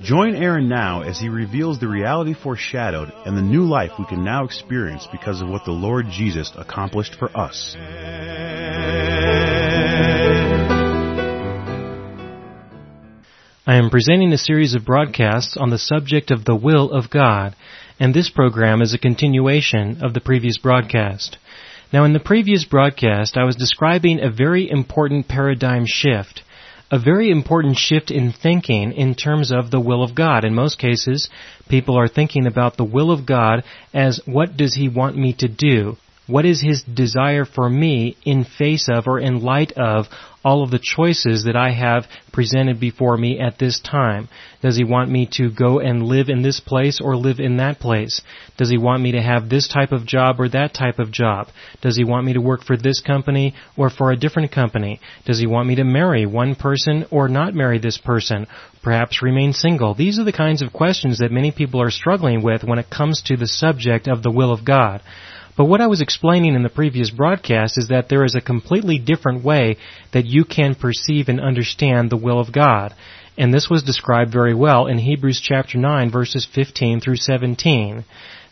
Join Aaron now as he reveals the reality foreshadowed and the new life we can now experience because of what the Lord Jesus accomplished for us. I am presenting a series of broadcasts on the subject of the will of God, and this program is a continuation of the previous broadcast. Now, in the previous broadcast, I was describing a very important paradigm shift. A very important shift in thinking in terms of the will of God. In most cases, people are thinking about the will of God as, what does He want me to do? What is His desire for me in face of or in light of all of the choices that I have presented before me at this time? Does He want me to go and live in this place or live in that place? Does He want me to have this type of job or that type of job? Does He want me to work for this company or for a different company? Does He want me to marry one person or not marry this person? Perhaps remain single? These are the kinds of questions that many people are struggling with when it comes to the subject of the will of God. But what I was explaining in the previous broadcast is that there is a completely different way that you can perceive and understand the will of God. And this was described very well in Hebrews chapter 9, verses 15 through 17.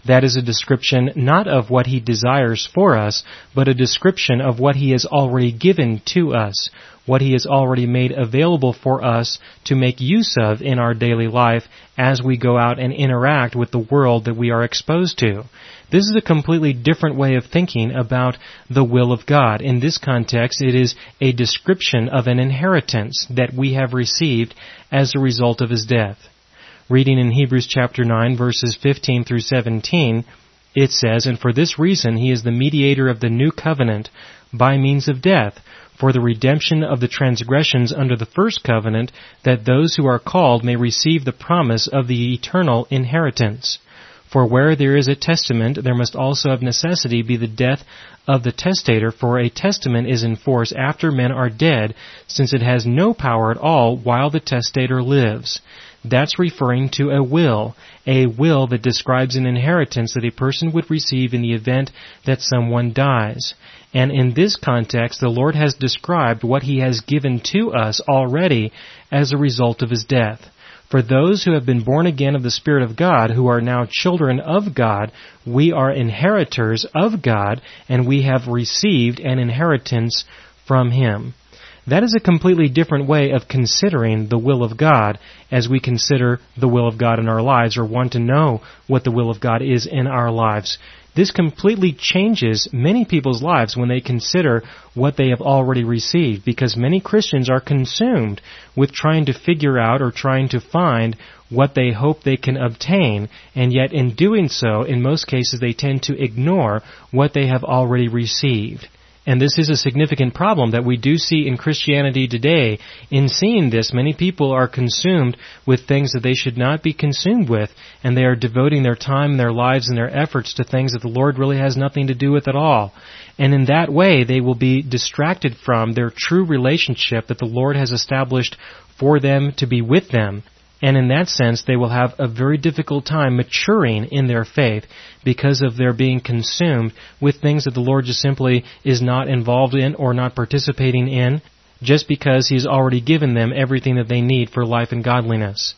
That is a description not of what He desires for us, but a description of what He has already given to us, what He has already made available for us to make use of in our daily life as we go out and interact with the world that we are exposed to. This is a completely different way of thinking about the will of God. In this context, it is a description of an inheritance that we have received as a result of His death. Reading in Hebrews chapter 9, verses 15 through 17, it says, "And for this reason He is the mediator of the new covenant by means of death, for the redemption of the transgressions under the first covenant, that those who are called may receive the promise of the eternal inheritance. For where there is a testament, there must also of necessity be the death of the testator, for a testament is in force after men are dead, since it has no power at all while the testator lives." That's referring to a will that describes an inheritance that a person would receive in the event that someone dies. And in this context, the Lord has described what He has given to us already as a result of His death. For those who have been born again of the Spirit of God, who are now children of God, we are inheritors of God, and we have received an inheritance from Him. That is a completely different way of considering the will of God as we consider the will of God in our lives or want to know what the will of God is in our lives. This completely changes many people's lives when they consider what they have already received, because many Christians are consumed with trying to figure out or trying to find what they hope they can obtain, and yet in doing so, in most cases, they tend to ignore what they have already received. And this is a significant problem that we do see in Christianity today. In seeing this, many people are consumed with things that they should not be consumed with, and they are devoting their time, their lives, and their efforts to things that the Lord really has nothing to do with at all. And in that way, they will be distracted from their true relationship that the Lord has established for them to be with them. And in that sense, they will have a very difficult time maturing in their faith because of their being consumed with things that the Lord just simply is not involved in or not participating in, just because He's already given them everything that they need for life and godliness.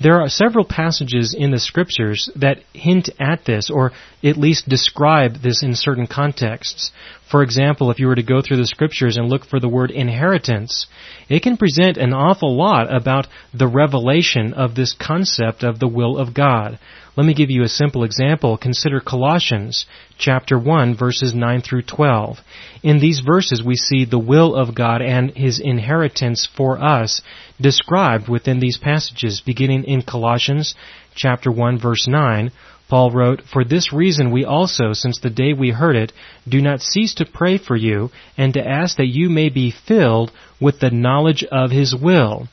There are several passages in the Scriptures that hint at this, or at least describe this in certain contexts. For example, if you were to go through the Scriptures and look for the word inheritance, it can present an awful lot about the revelation of this concept of the will of God. Let me give you a simple example. Consider Colossians chapter 1, verses 9 through 12. In these verses, we see the will of God and His inheritance for us described within these passages. Beginning in Colossians chapter 1, verse 9, Paul wrote, "For this reason we also, since the day we heard it, do not cease to pray for you and to ask that you may be filled with the knowledge of His will,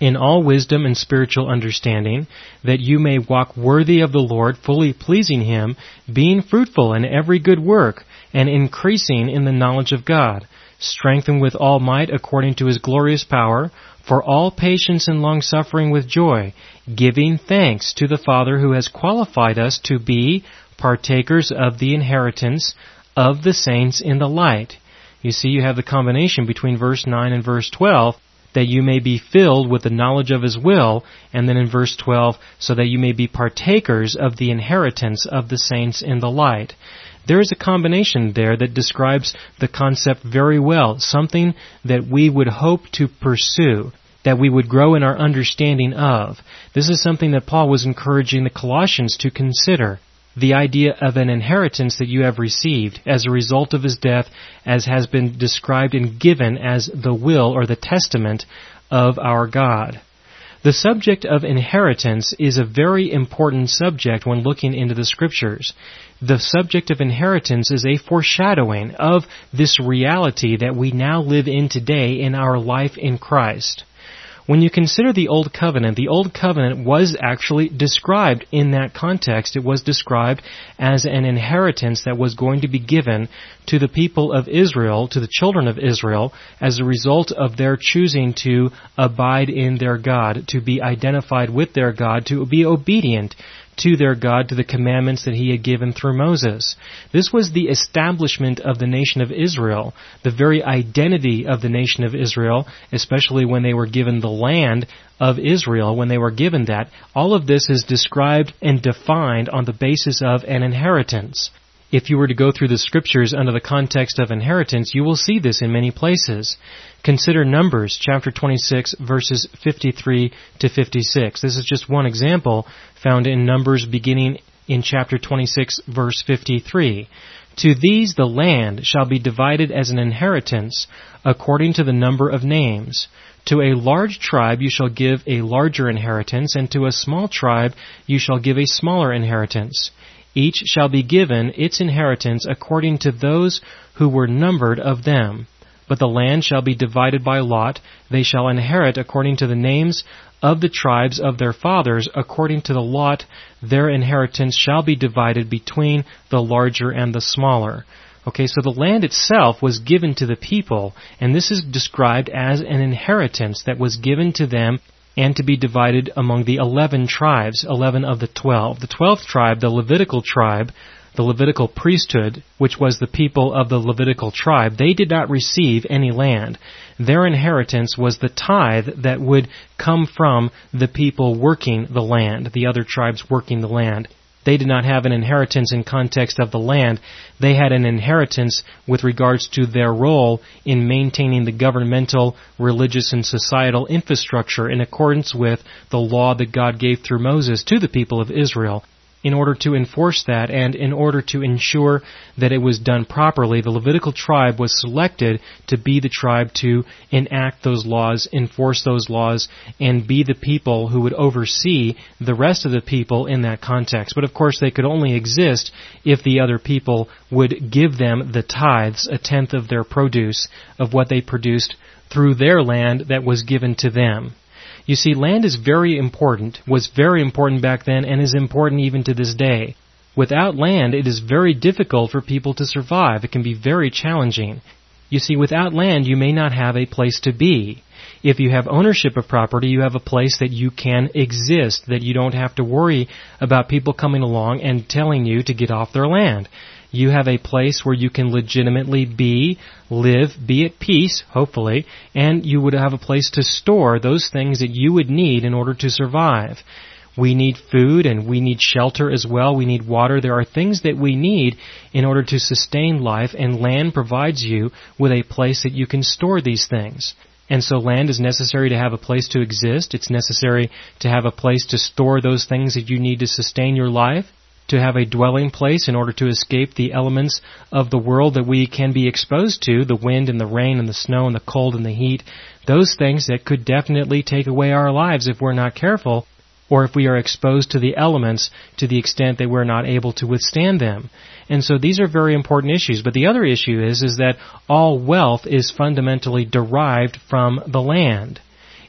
in all wisdom and spiritual understanding, that you may walk worthy of the Lord, fully pleasing Him, being fruitful in every good work, and increasing in the knowledge of God, strengthened with all might according to His glorious power, for all patience and long-suffering with joy, giving thanks to the Father who has qualified us to be partakers of the inheritance of the saints in the light. You see, you have the combination between verse 9 and verse 12, that you may be filled with the knowledge of His will, and then in verse 12, so that you may be partakers of the inheritance of the saints in the light. There is a combination there that describes the concept very well, something that we would hope to pursue, that we would grow in our understanding of. This is something that Paul was encouraging the Colossians to consider, the idea of an inheritance that you have received as a result of His death, as has been described and given as the will or the testament of our God. The subject of inheritance is a very important subject when looking into the Scriptures. The subject of inheritance is a foreshadowing of this reality that we now live in today in our life in Christ. When you consider the Old Covenant was actually described in that context. It was described as an inheritance that was going to be given to the people of Israel, to the children of Israel, as a result of their choosing to abide in their God, to be identified with their God, to be obedient to their God, to the commandments that He had given through Moses. This was the establishment of the nation of Israel, the very identity of the nation of Israel, especially when they were given the land of Israel, when they were given that. All of this is described and defined on the basis of an inheritance. If you were to go through the Scriptures under the context of inheritance, you will see this in many places. Consider Numbers chapter 26, verses 53 to 56. This is just one example found in Numbers beginning in chapter 26, verse 53. To these the land shall be divided as an inheritance according to the number of names. To a large tribe you shall give a larger inheritance, and to a small tribe you shall give a smaller inheritance. Each shall be given its inheritance according to those who were numbered of them. But the land shall be divided by lot. They shall inherit according to the names of the tribes of their fathers. According to the lot, their inheritance shall be divided between the larger and the smaller. Okay, so the land itself was given to the people, and this is described as an inheritance that was given to them and to be divided among the 11 tribes, 11 of the 12. The 12th tribe, the Levitical tribe, the Levitical priesthood, which was the people of the Levitical tribe, they did not receive any land. Their inheritance was the tithe that would come from the people working the land, the other tribes working the land. They did not have an inheritance in context of the land. They had an inheritance with regards to their role in maintaining the governmental, religious, and societal infrastructure in accordance with the law that God gave through Moses to the people of Israel. In order to enforce that and in order to ensure that it was done properly, the Levitical tribe was selected to be the tribe to enact those laws, enforce those laws, and be the people who would oversee the rest of the people in that context. But of course, they could only exist if the other people would give them the tithes, a tenth of their produce, of what they produced through their land that was given to them. You see, land is very important, was very important back then, and is important even to this day. Without land, it is very difficult for people to survive. It can be very challenging. You see, without land, you may not have a place to be. If you have ownership of property, you have a place that you can exist, that you don't have to worry about people coming along and telling you to get off their land. You have a place where you can legitimately be, live, be at peace, hopefully, and you would have a place to store those things that you would need in order to survive. We need food and we need shelter as well. We need water. There are things that we need in order to sustain life, and land provides you with a place that you can store these things. And so land is necessary to have a place to exist. It's necessary to have a place to store those things that you need to sustain your life, to have a dwelling place in order to escape the elements of the world that we can be exposed to, the wind and the rain and the snow and the cold and the heat, those things that could definitely take away our lives if we're not careful, or if we are exposed to the elements to the extent that we're not able to withstand them. And so these are very important issues. But the other issue is that all wealth is fundamentally derived from the land.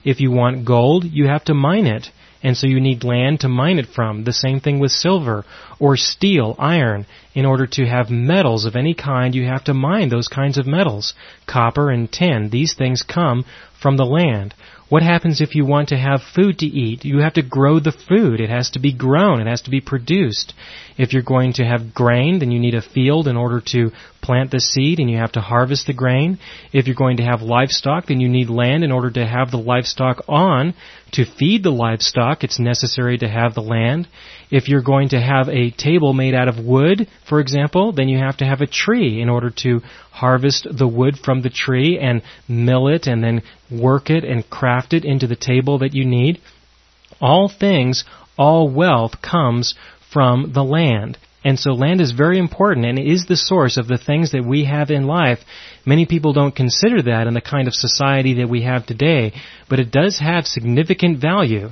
If you want gold, you have to mine it, and so you need land to mine it from. The same thing with silver or steel, iron. In order to have metals of any kind, you have to mine those kinds of metals. Copper and tin, these things come from the land. What happens if you want to have food to eat? You have to grow the food. It has to be grown. It has to be produced. If you're going to have grain, then you need a field in order to plant the seed, and you have to harvest the grain. If you're going to have livestock, then you need land in order to have the livestock on. To feed the livestock, it's necessary to have the land. If you're going to have a table made out of wood, for example, then you have to have a tree in order to harvest the wood from the tree and mill it and then work it and craft it into the table that you need. All things, all wealth comes from the land. And so land is very important, and it is the source of the things that we have in life. Many people don't consider that in the kind of society that we have today, but it does have significant value.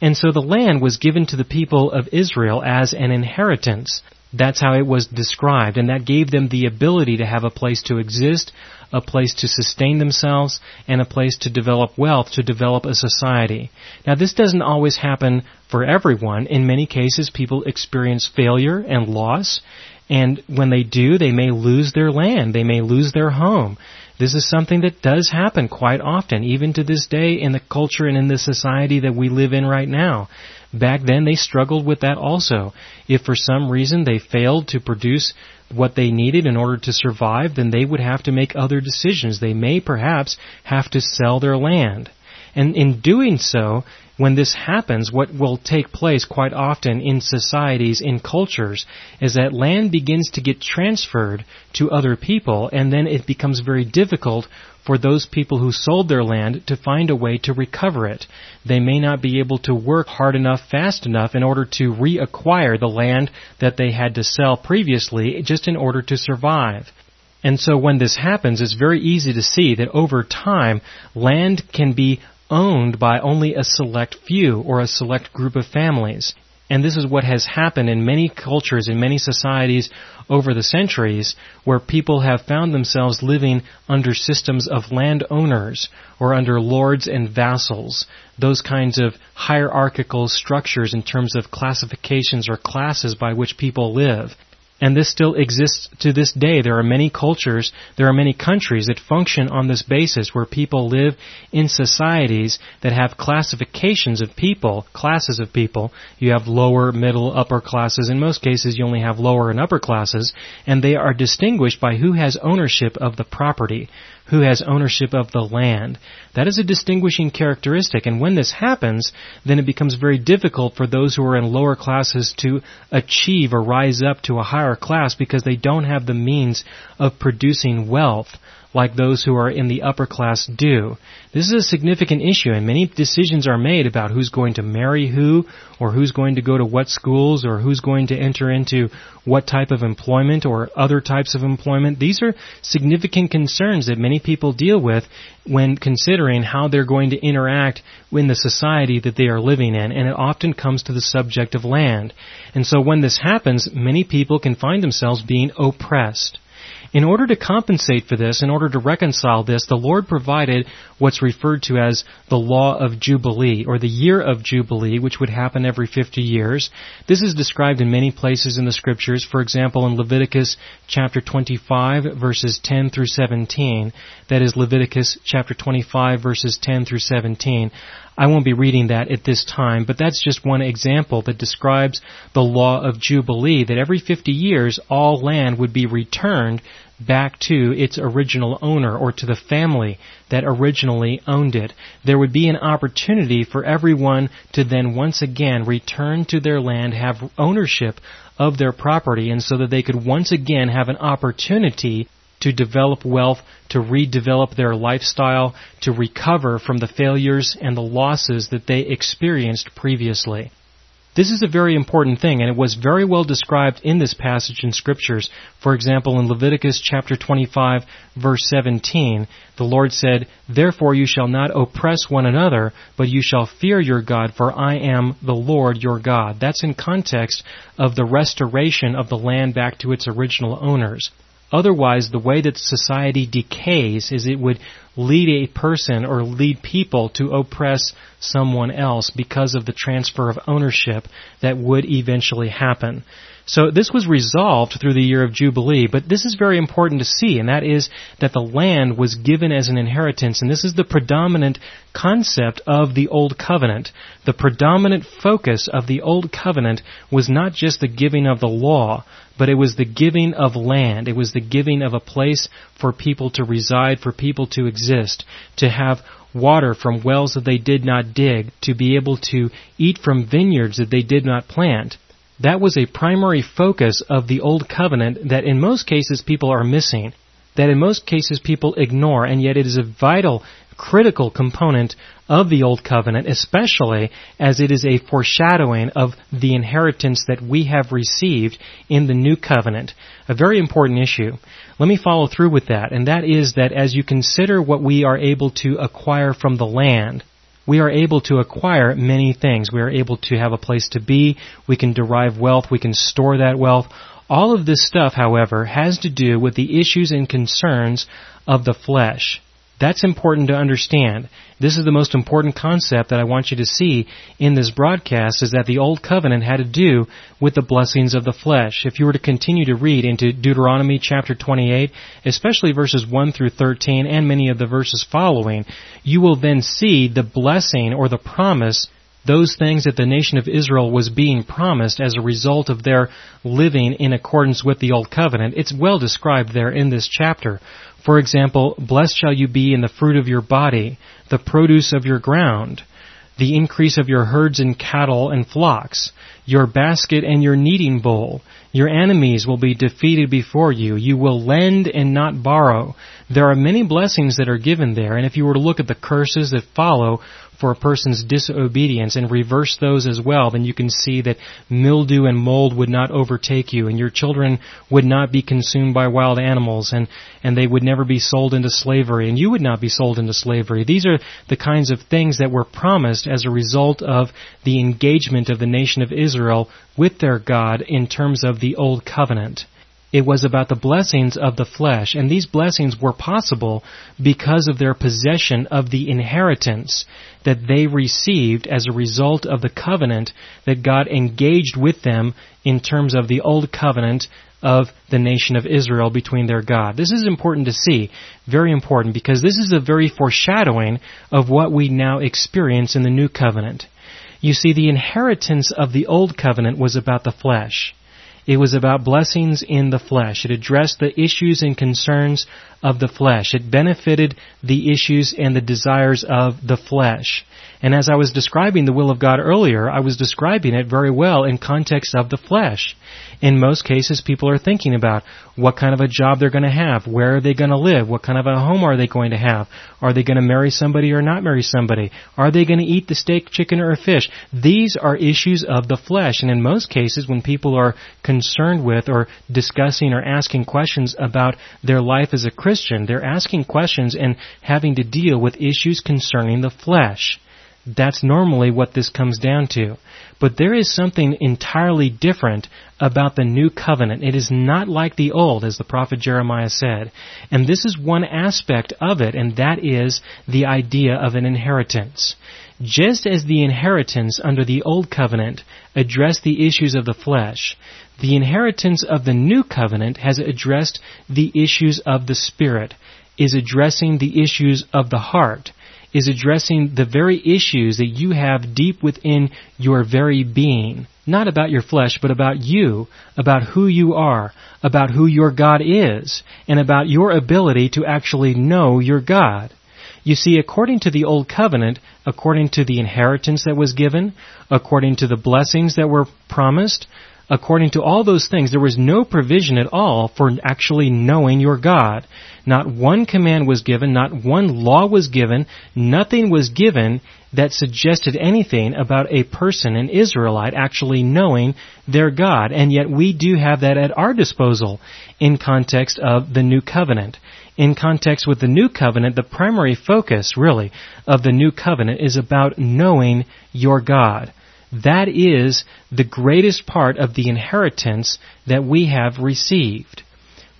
And so the land was given to the people of Israel as an inheritance. That's how it was described, and that gave them the ability to have a place to exist, a place to sustain themselves, and a place to develop wealth, to develop a society. Now, this doesn't always happen for everyone. In many cases, people experience failure and loss, and when they do, they may lose their land, they may lose their home. This is something that does happen quite often, even to this day in the culture and in the society that we live in right now. Back then, they struggled with that also. If for some reason they failed to produce what they needed in order to survive, then they would have to make other decisions. They may perhaps have to sell their land. And in doing so, when this happens, what will take place quite often in societies, in cultures, is that land begins to get transferred to other people, and then it becomes very difficult for those people who sold their land to find a way to recover it. They may not be able to work hard enough, fast enough, in order to reacquire the land that they had to sell previously just in order to survive. And so when this happens, it's very easy to see that over time, land can be owned by only a select few or a select group of families. And this is what has happened in many cultures, in many societies over the centuries, where people have found themselves living under systems of landowners or under lords and vassals, those kinds of hierarchical structures in terms of classifications or classes by which people live. And this still exists to this day. There are many cultures, there are many countries that function on this basis, where people live in societies that have classifications of people, classes of people. You have lower, middle, upper classes. In most cases, you only have lower and upper classes, and they are distinguished by who has ownership of the property, who has ownership of the land. That is a distinguishing characteristic, and when this happens, then it becomes very difficult for those who are in lower classes to achieve or rise up to a higher class, because they don't have the means of producing wealth like those who are in the upper class do. This is a significant issue, and many decisions are made about who's going to marry who, or who's going to go to what schools, or who's going to enter into what type of employment or other types of employment. These are significant concerns that many people deal with when considering how they're going to interact in the society that they are living in, and it often comes to the subject of land. And so when this happens, many people can find themselves being oppressed. In order to compensate for this, in order to reconcile this, the Lord provided what's referred to as the law of Jubilee, or the year of Jubilee, which would happen every 50 years. This is described in many places in the Scriptures, for example in Leviticus chapter 25, verses 10 through 17. That is Leviticus chapter 25, verses 10 through 17. I won't be reading that at this time, but that's just one example that describes the law of Jubilee, that every 50 years all land would be returned back to its original owner, or to the family that originally owned it. There would be an opportunity for everyone to then once again return to their land, have ownership of their property, and so that they could once again have an opportunity to develop wealth, to redevelop their lifestyle, to recover from the failures and the losses that they experienced previously. This is a very important thing, and it was very well described in this passage in Scriptures. For example, in Leviticus chapter 25, verse 17, the Lord said, "Therefore you shall not oppress one another, but you shall fear your God, for I am the Lord your God." That's in context of the restoration of the land back to its original owners. Otherwise, the way that society decays is it would lead a person or lead people to oppress someone else because of the transfer of ownership that would eventually happen. So this was resolved through the year of Jubilee, but this is very important to see, and that is that the land was given as an inheritance, and this is the predominant concept of the Old Covenant. The predominant focus of the Old Covenant was not just the giving of the law, but it was the giving of land. It was the giving of a place for people to reside, for people to exist, to have water from wells that they did not dig, to be able to eat from vineyards that they did not plant. That was a primary focus of the Old Covenant that in most cases people are missing, that in most cases people ignore, and yet it is a vital, critical component of the Old Covenant, especially as it is a foreshadowing of the inheritance that we have received in the New Covenant. A very important issue. Let me follow through with that, and that is that as you consider what we are able to acquire from the land, we are able to acquire many things. We are able to have a place to be. We can derive wealth. We can store that wealth. All of this stuff, however, has to do with the issues and concerns of the flesh. That's important to understand. This is the most important concept that I want you to see in this broadcast, is that the Old Covenant had to do with the blessings of the flesh. If you were to continue to read into Deuteronomy chapter 28, especially verses 1 through 13 and many of the verses following, you will then see the blessing or the promise, those things that the nation of Israel was being promised as a result of their living in accordance with the Old Covenant. It's well described there in this chapter. For example, blessed shall you be in the fruit of your body, the produce of your ground, the increase of your herds and cattle and flocks, your basket and your kneading bowl. Your enemies will be defeated before you. You will lend and not borrow. There are many blessings that are given there, and if you were to look at the curses that follow for a person's disobedience and reverse those as well, then you can see that mildew and mold would not overtake you, and your children would not be consumed by wild animals, and they would never be sold into slavery, and you would not be sold into slavery. These are the kinds of things that were promised as a result of the engagement of the nation of Israel with their God in terms of the Old Covenant. It was about the blessings of the flesh, and these blessings were possible because of their possession of the inheritance that they received as a result of the covenant that God engaged with them in terms of the Old Covenant of the nation of Israel between their God. This is important to see, very important, because this is a very foreshadowing of what we now experience in the New Covenant. You see, the inheritance of the Old Covenant was about the flesh. It was about blessings in the flesh. It addressed the issues and concerns of the flesh. It benefited the issues and the desires of the flesh. And as I was describing the will of God earlier, I was describing it very well in context of the flesh. In most cases, people are thinking about what kind of a job they're going to have, where are they going to live, what kind of a home are they going to have, are they going to marry somebody or not marry somebody, are they going to eat the steak, chicken, or fish. These are issues of the flesh, and in most cases, when people are concerned with or discussing or asking questions about their life as a Christian, they're asking questions and having to deal with issues concerning the flesh. That's normally what this comes down to. But there is something entirely different about the New Covenant. It is not like the Old, as the prophet Jeremiah said. And this is one aspect of it, and that is the idea of an inheritance. Just as the inheritance under the Old Covenant addressed the issues of the flesh, the inheritance of the New Covenant has addressed the issues of the Spirit, is addressing the issues of the heart, is addressing the very issues that you have deep within your very being. Not about your flesh, but about you, about who you are, about who your God is, and about your ability to actually know your God. You see, according to the Old Covenant, according to the inheritance that was given, according to the blessings that were promised, according to all those things, there was no provision at all for actually knowing your God. Not one command was given, not one law was given, nothing was given that suggested anything about a person, an Israelite, actually knowing their God. And yet we do have that at our disposal in context of the New Covenant. In context with the New Covenant, the primary focus, really, of the New Covenant is about knowing your God. That is the greatest part of the inheritance that we have received.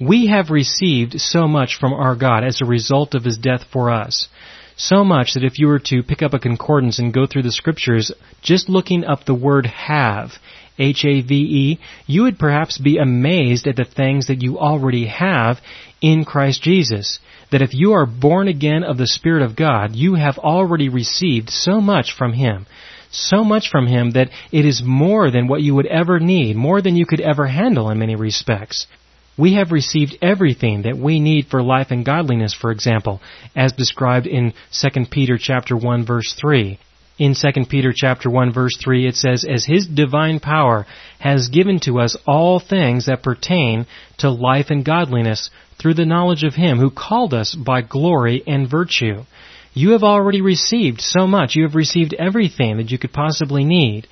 We have received so much from our God as a result of His death for us. So much that if you were to pick up a concordance and go through the Scriptures, just looking up the word have, H-A-V-E, you would perhaps be amazed at the things that you already have in Christ Jesus. That if you are born again of the Spirit of God, you have already received so much from Him. So much from Him that it is more than what you would ever need, more than you could ever handle in many respects. We have received everything that we need for life and godliness, for example, as described in 2 Peter chapter 1, verse 3. In 2 Peter chapter 1, verse 3, it says, "As His divine power has given to us all things that pertain to life and godliness through the knowledge of Him who called us by glory and virtue." You have already received so much. You have received everything that you could possibly need.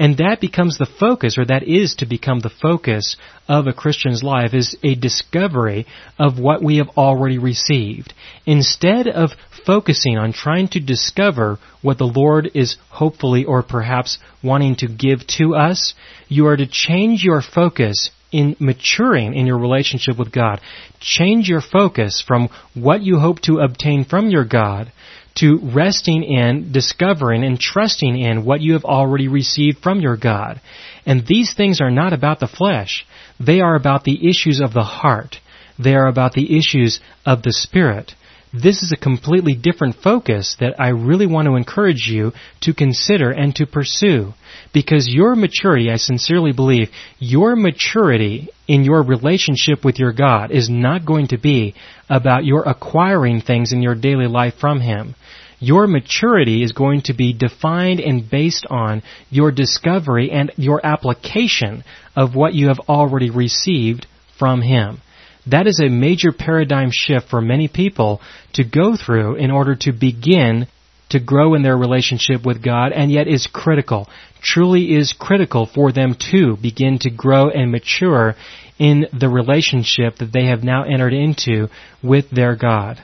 And that becomes the focus, or that is to become the focus of a Christian's life, is a discovery of what we have already received. Instead of focusing on trying to discover what the Lord is hopefully or perhaps wanting to give to us, you are to change your focus in maturing in your relationship with God. Change your focus from what you hope to obtain from your God to resting in, discovering, and trusting in what you have already received from your God. And these things are not about the flesh. They are about the issues of the heart. They are about the issues of the Spirit. This is a completely different focus that I really want to encourage you to consider and to pursue. Because your maturity, I sincerely believe, your maturity in your relationship with your God is not going to be about your acquiring things in your daily life from Him. Your maturity is going to be defined and based on your discovery and your application of what you have already received from Him. That is a major paradigm shift for many people to go through in order to begin to grow in their relationship with God, and yet is critical, truly is critical for them to begin to grow and mature in the relationship that they have now entered into with their God.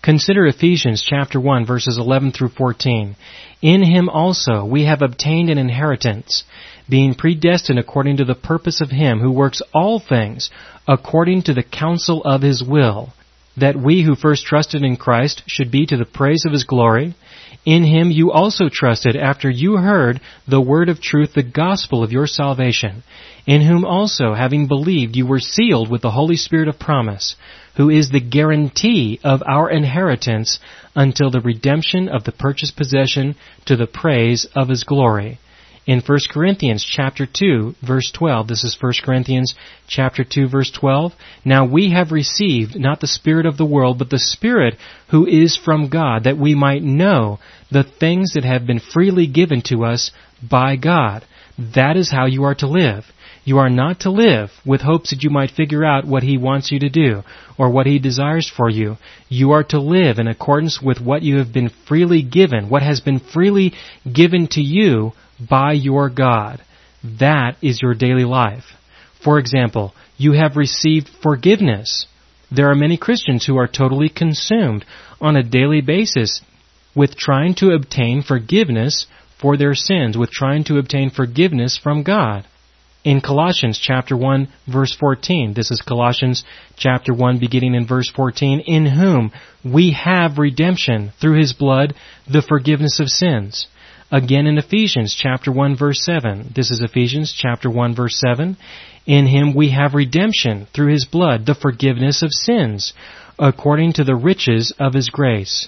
Consider Ephesians chapter 1, verses 11 through 14. "In Him also we have obtained an inheritance, being predestined according to the purpose of Him who works all things according to the counsel of His will, that we who first trusted in Christ should be to the praise of His glory. In Him you also trusted after you heard the word of truth, the gospel of your salvation, in whom also, having believed, you were sealed with the Holy Spirit of promise, who is the guarantee of our inheritance until the redemption of the purchased possession to the praise of His glory." In 1 Corinthians chapter 2, verse 12, this is 1 Corinthians chapter 2, verse 12, "Now we have received not the Spirit of the world, but the Spirit who is from God, that we might know the things that have been freely given to us by God." That is how you are to live. You are not to live with hopes that you might figure out what He wants you to do or what He desires for you. You are to live in accordance with what you have been freely given, what has been freely given to you by your God. That is your daily life. For example, you have received forgiveness. There are many Christians who are totally consumed on a daily basis with trying to obtain forgiveness for their sins, with trying to obtain forgiveness from God. In Colossians chapter 1, verse 14, this is Colossians chapter 1, beginning in verse 14, "In whom we have redemption through His blood, the forgiveness of sins." Again in Ephesians chapter 1, verse 7, this is Ephesians chapter 1, verse 7, "In Him we have redemption through His blood, the forgiveness of sins, according to the riches of His grace."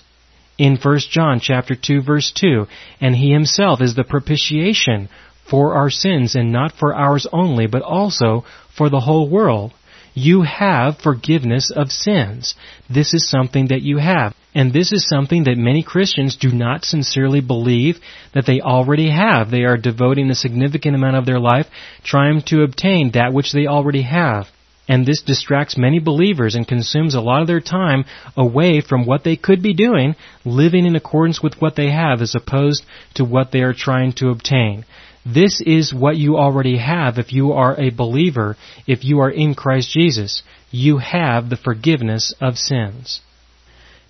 In 1 John chapter 2, verse 2, "And He Himself is the propitiation for our sins, and not for ours only, but also for the whole world." You have forgiveness of sins. This is something that you have. And this is something that many Christians do not sincerely believe that they already have. They are devoting a significant amount of their life trying to obtain that which they already have. And this distracts many believers and consumes a lot of their time away from what they could be doing, living in accordance with what they have as opposed to what they are trying to obtain. This is what you already have if you are a believer, if you are in Christ Jesus. You have the forgiveness of sins.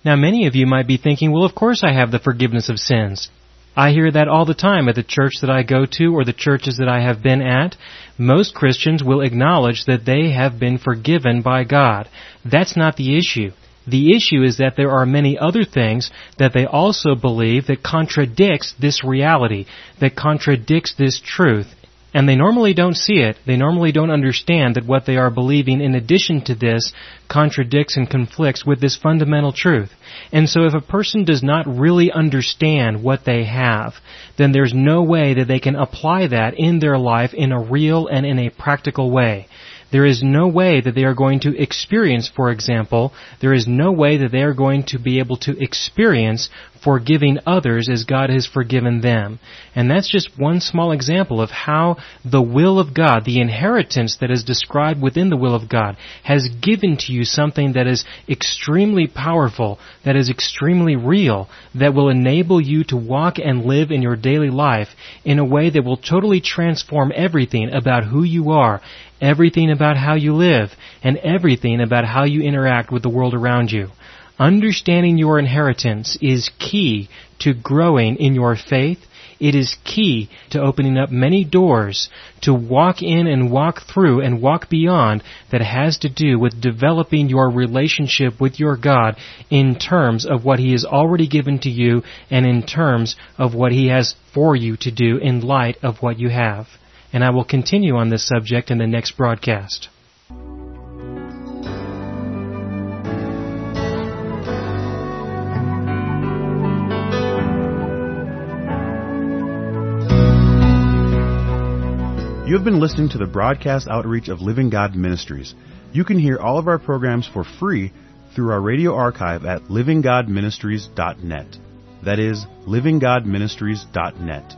Now, many of you might be thinking, well, of course I have the forgiveness of sins. I hear that all the time at the church that I go to or the churches that I have been at. Most Christians will acknowledge that they have been forgiven by God. That's not the issue. The issue is that there are many other things that they also believe that contradicts this reality, that contradicts this truth. And they normally don't see it. They normally don't understand that what they are believing in addition to this contradicts and conflicts with this fundamental truth. And so if a person does not really understand what they have, then there's no way that they can apply that in their life in a real and in a practical way. There is no way that they are going to experience, for example, there is no way that they are going to be able to experience forgiving others as God has forgiven them. And that's just one small example of how the will of God, the inheritance that is described within the will of God, has given to you something that is extremely powerful, that is extremely real, that will enable you to walk and live in your daily life in a way that will totally transform everything about who you are, everything about how you live, and everything about how you interact with the world around you. Understanding your inheritance is key to growing in your faith. It is key to opening up many doors to walk in and walk through and walk beyond that has to do with developing your relationship with your God in terms of what He has already given to you and in terms of what He has for you to do in light of what you have. And I will continue on this subject in the next broadcast. You have been listening to the broadcast outreach of Living God Ministries. You can hear all of our programs for free through our radio archive at livinggodministries.net. That is, livinggodministries.net.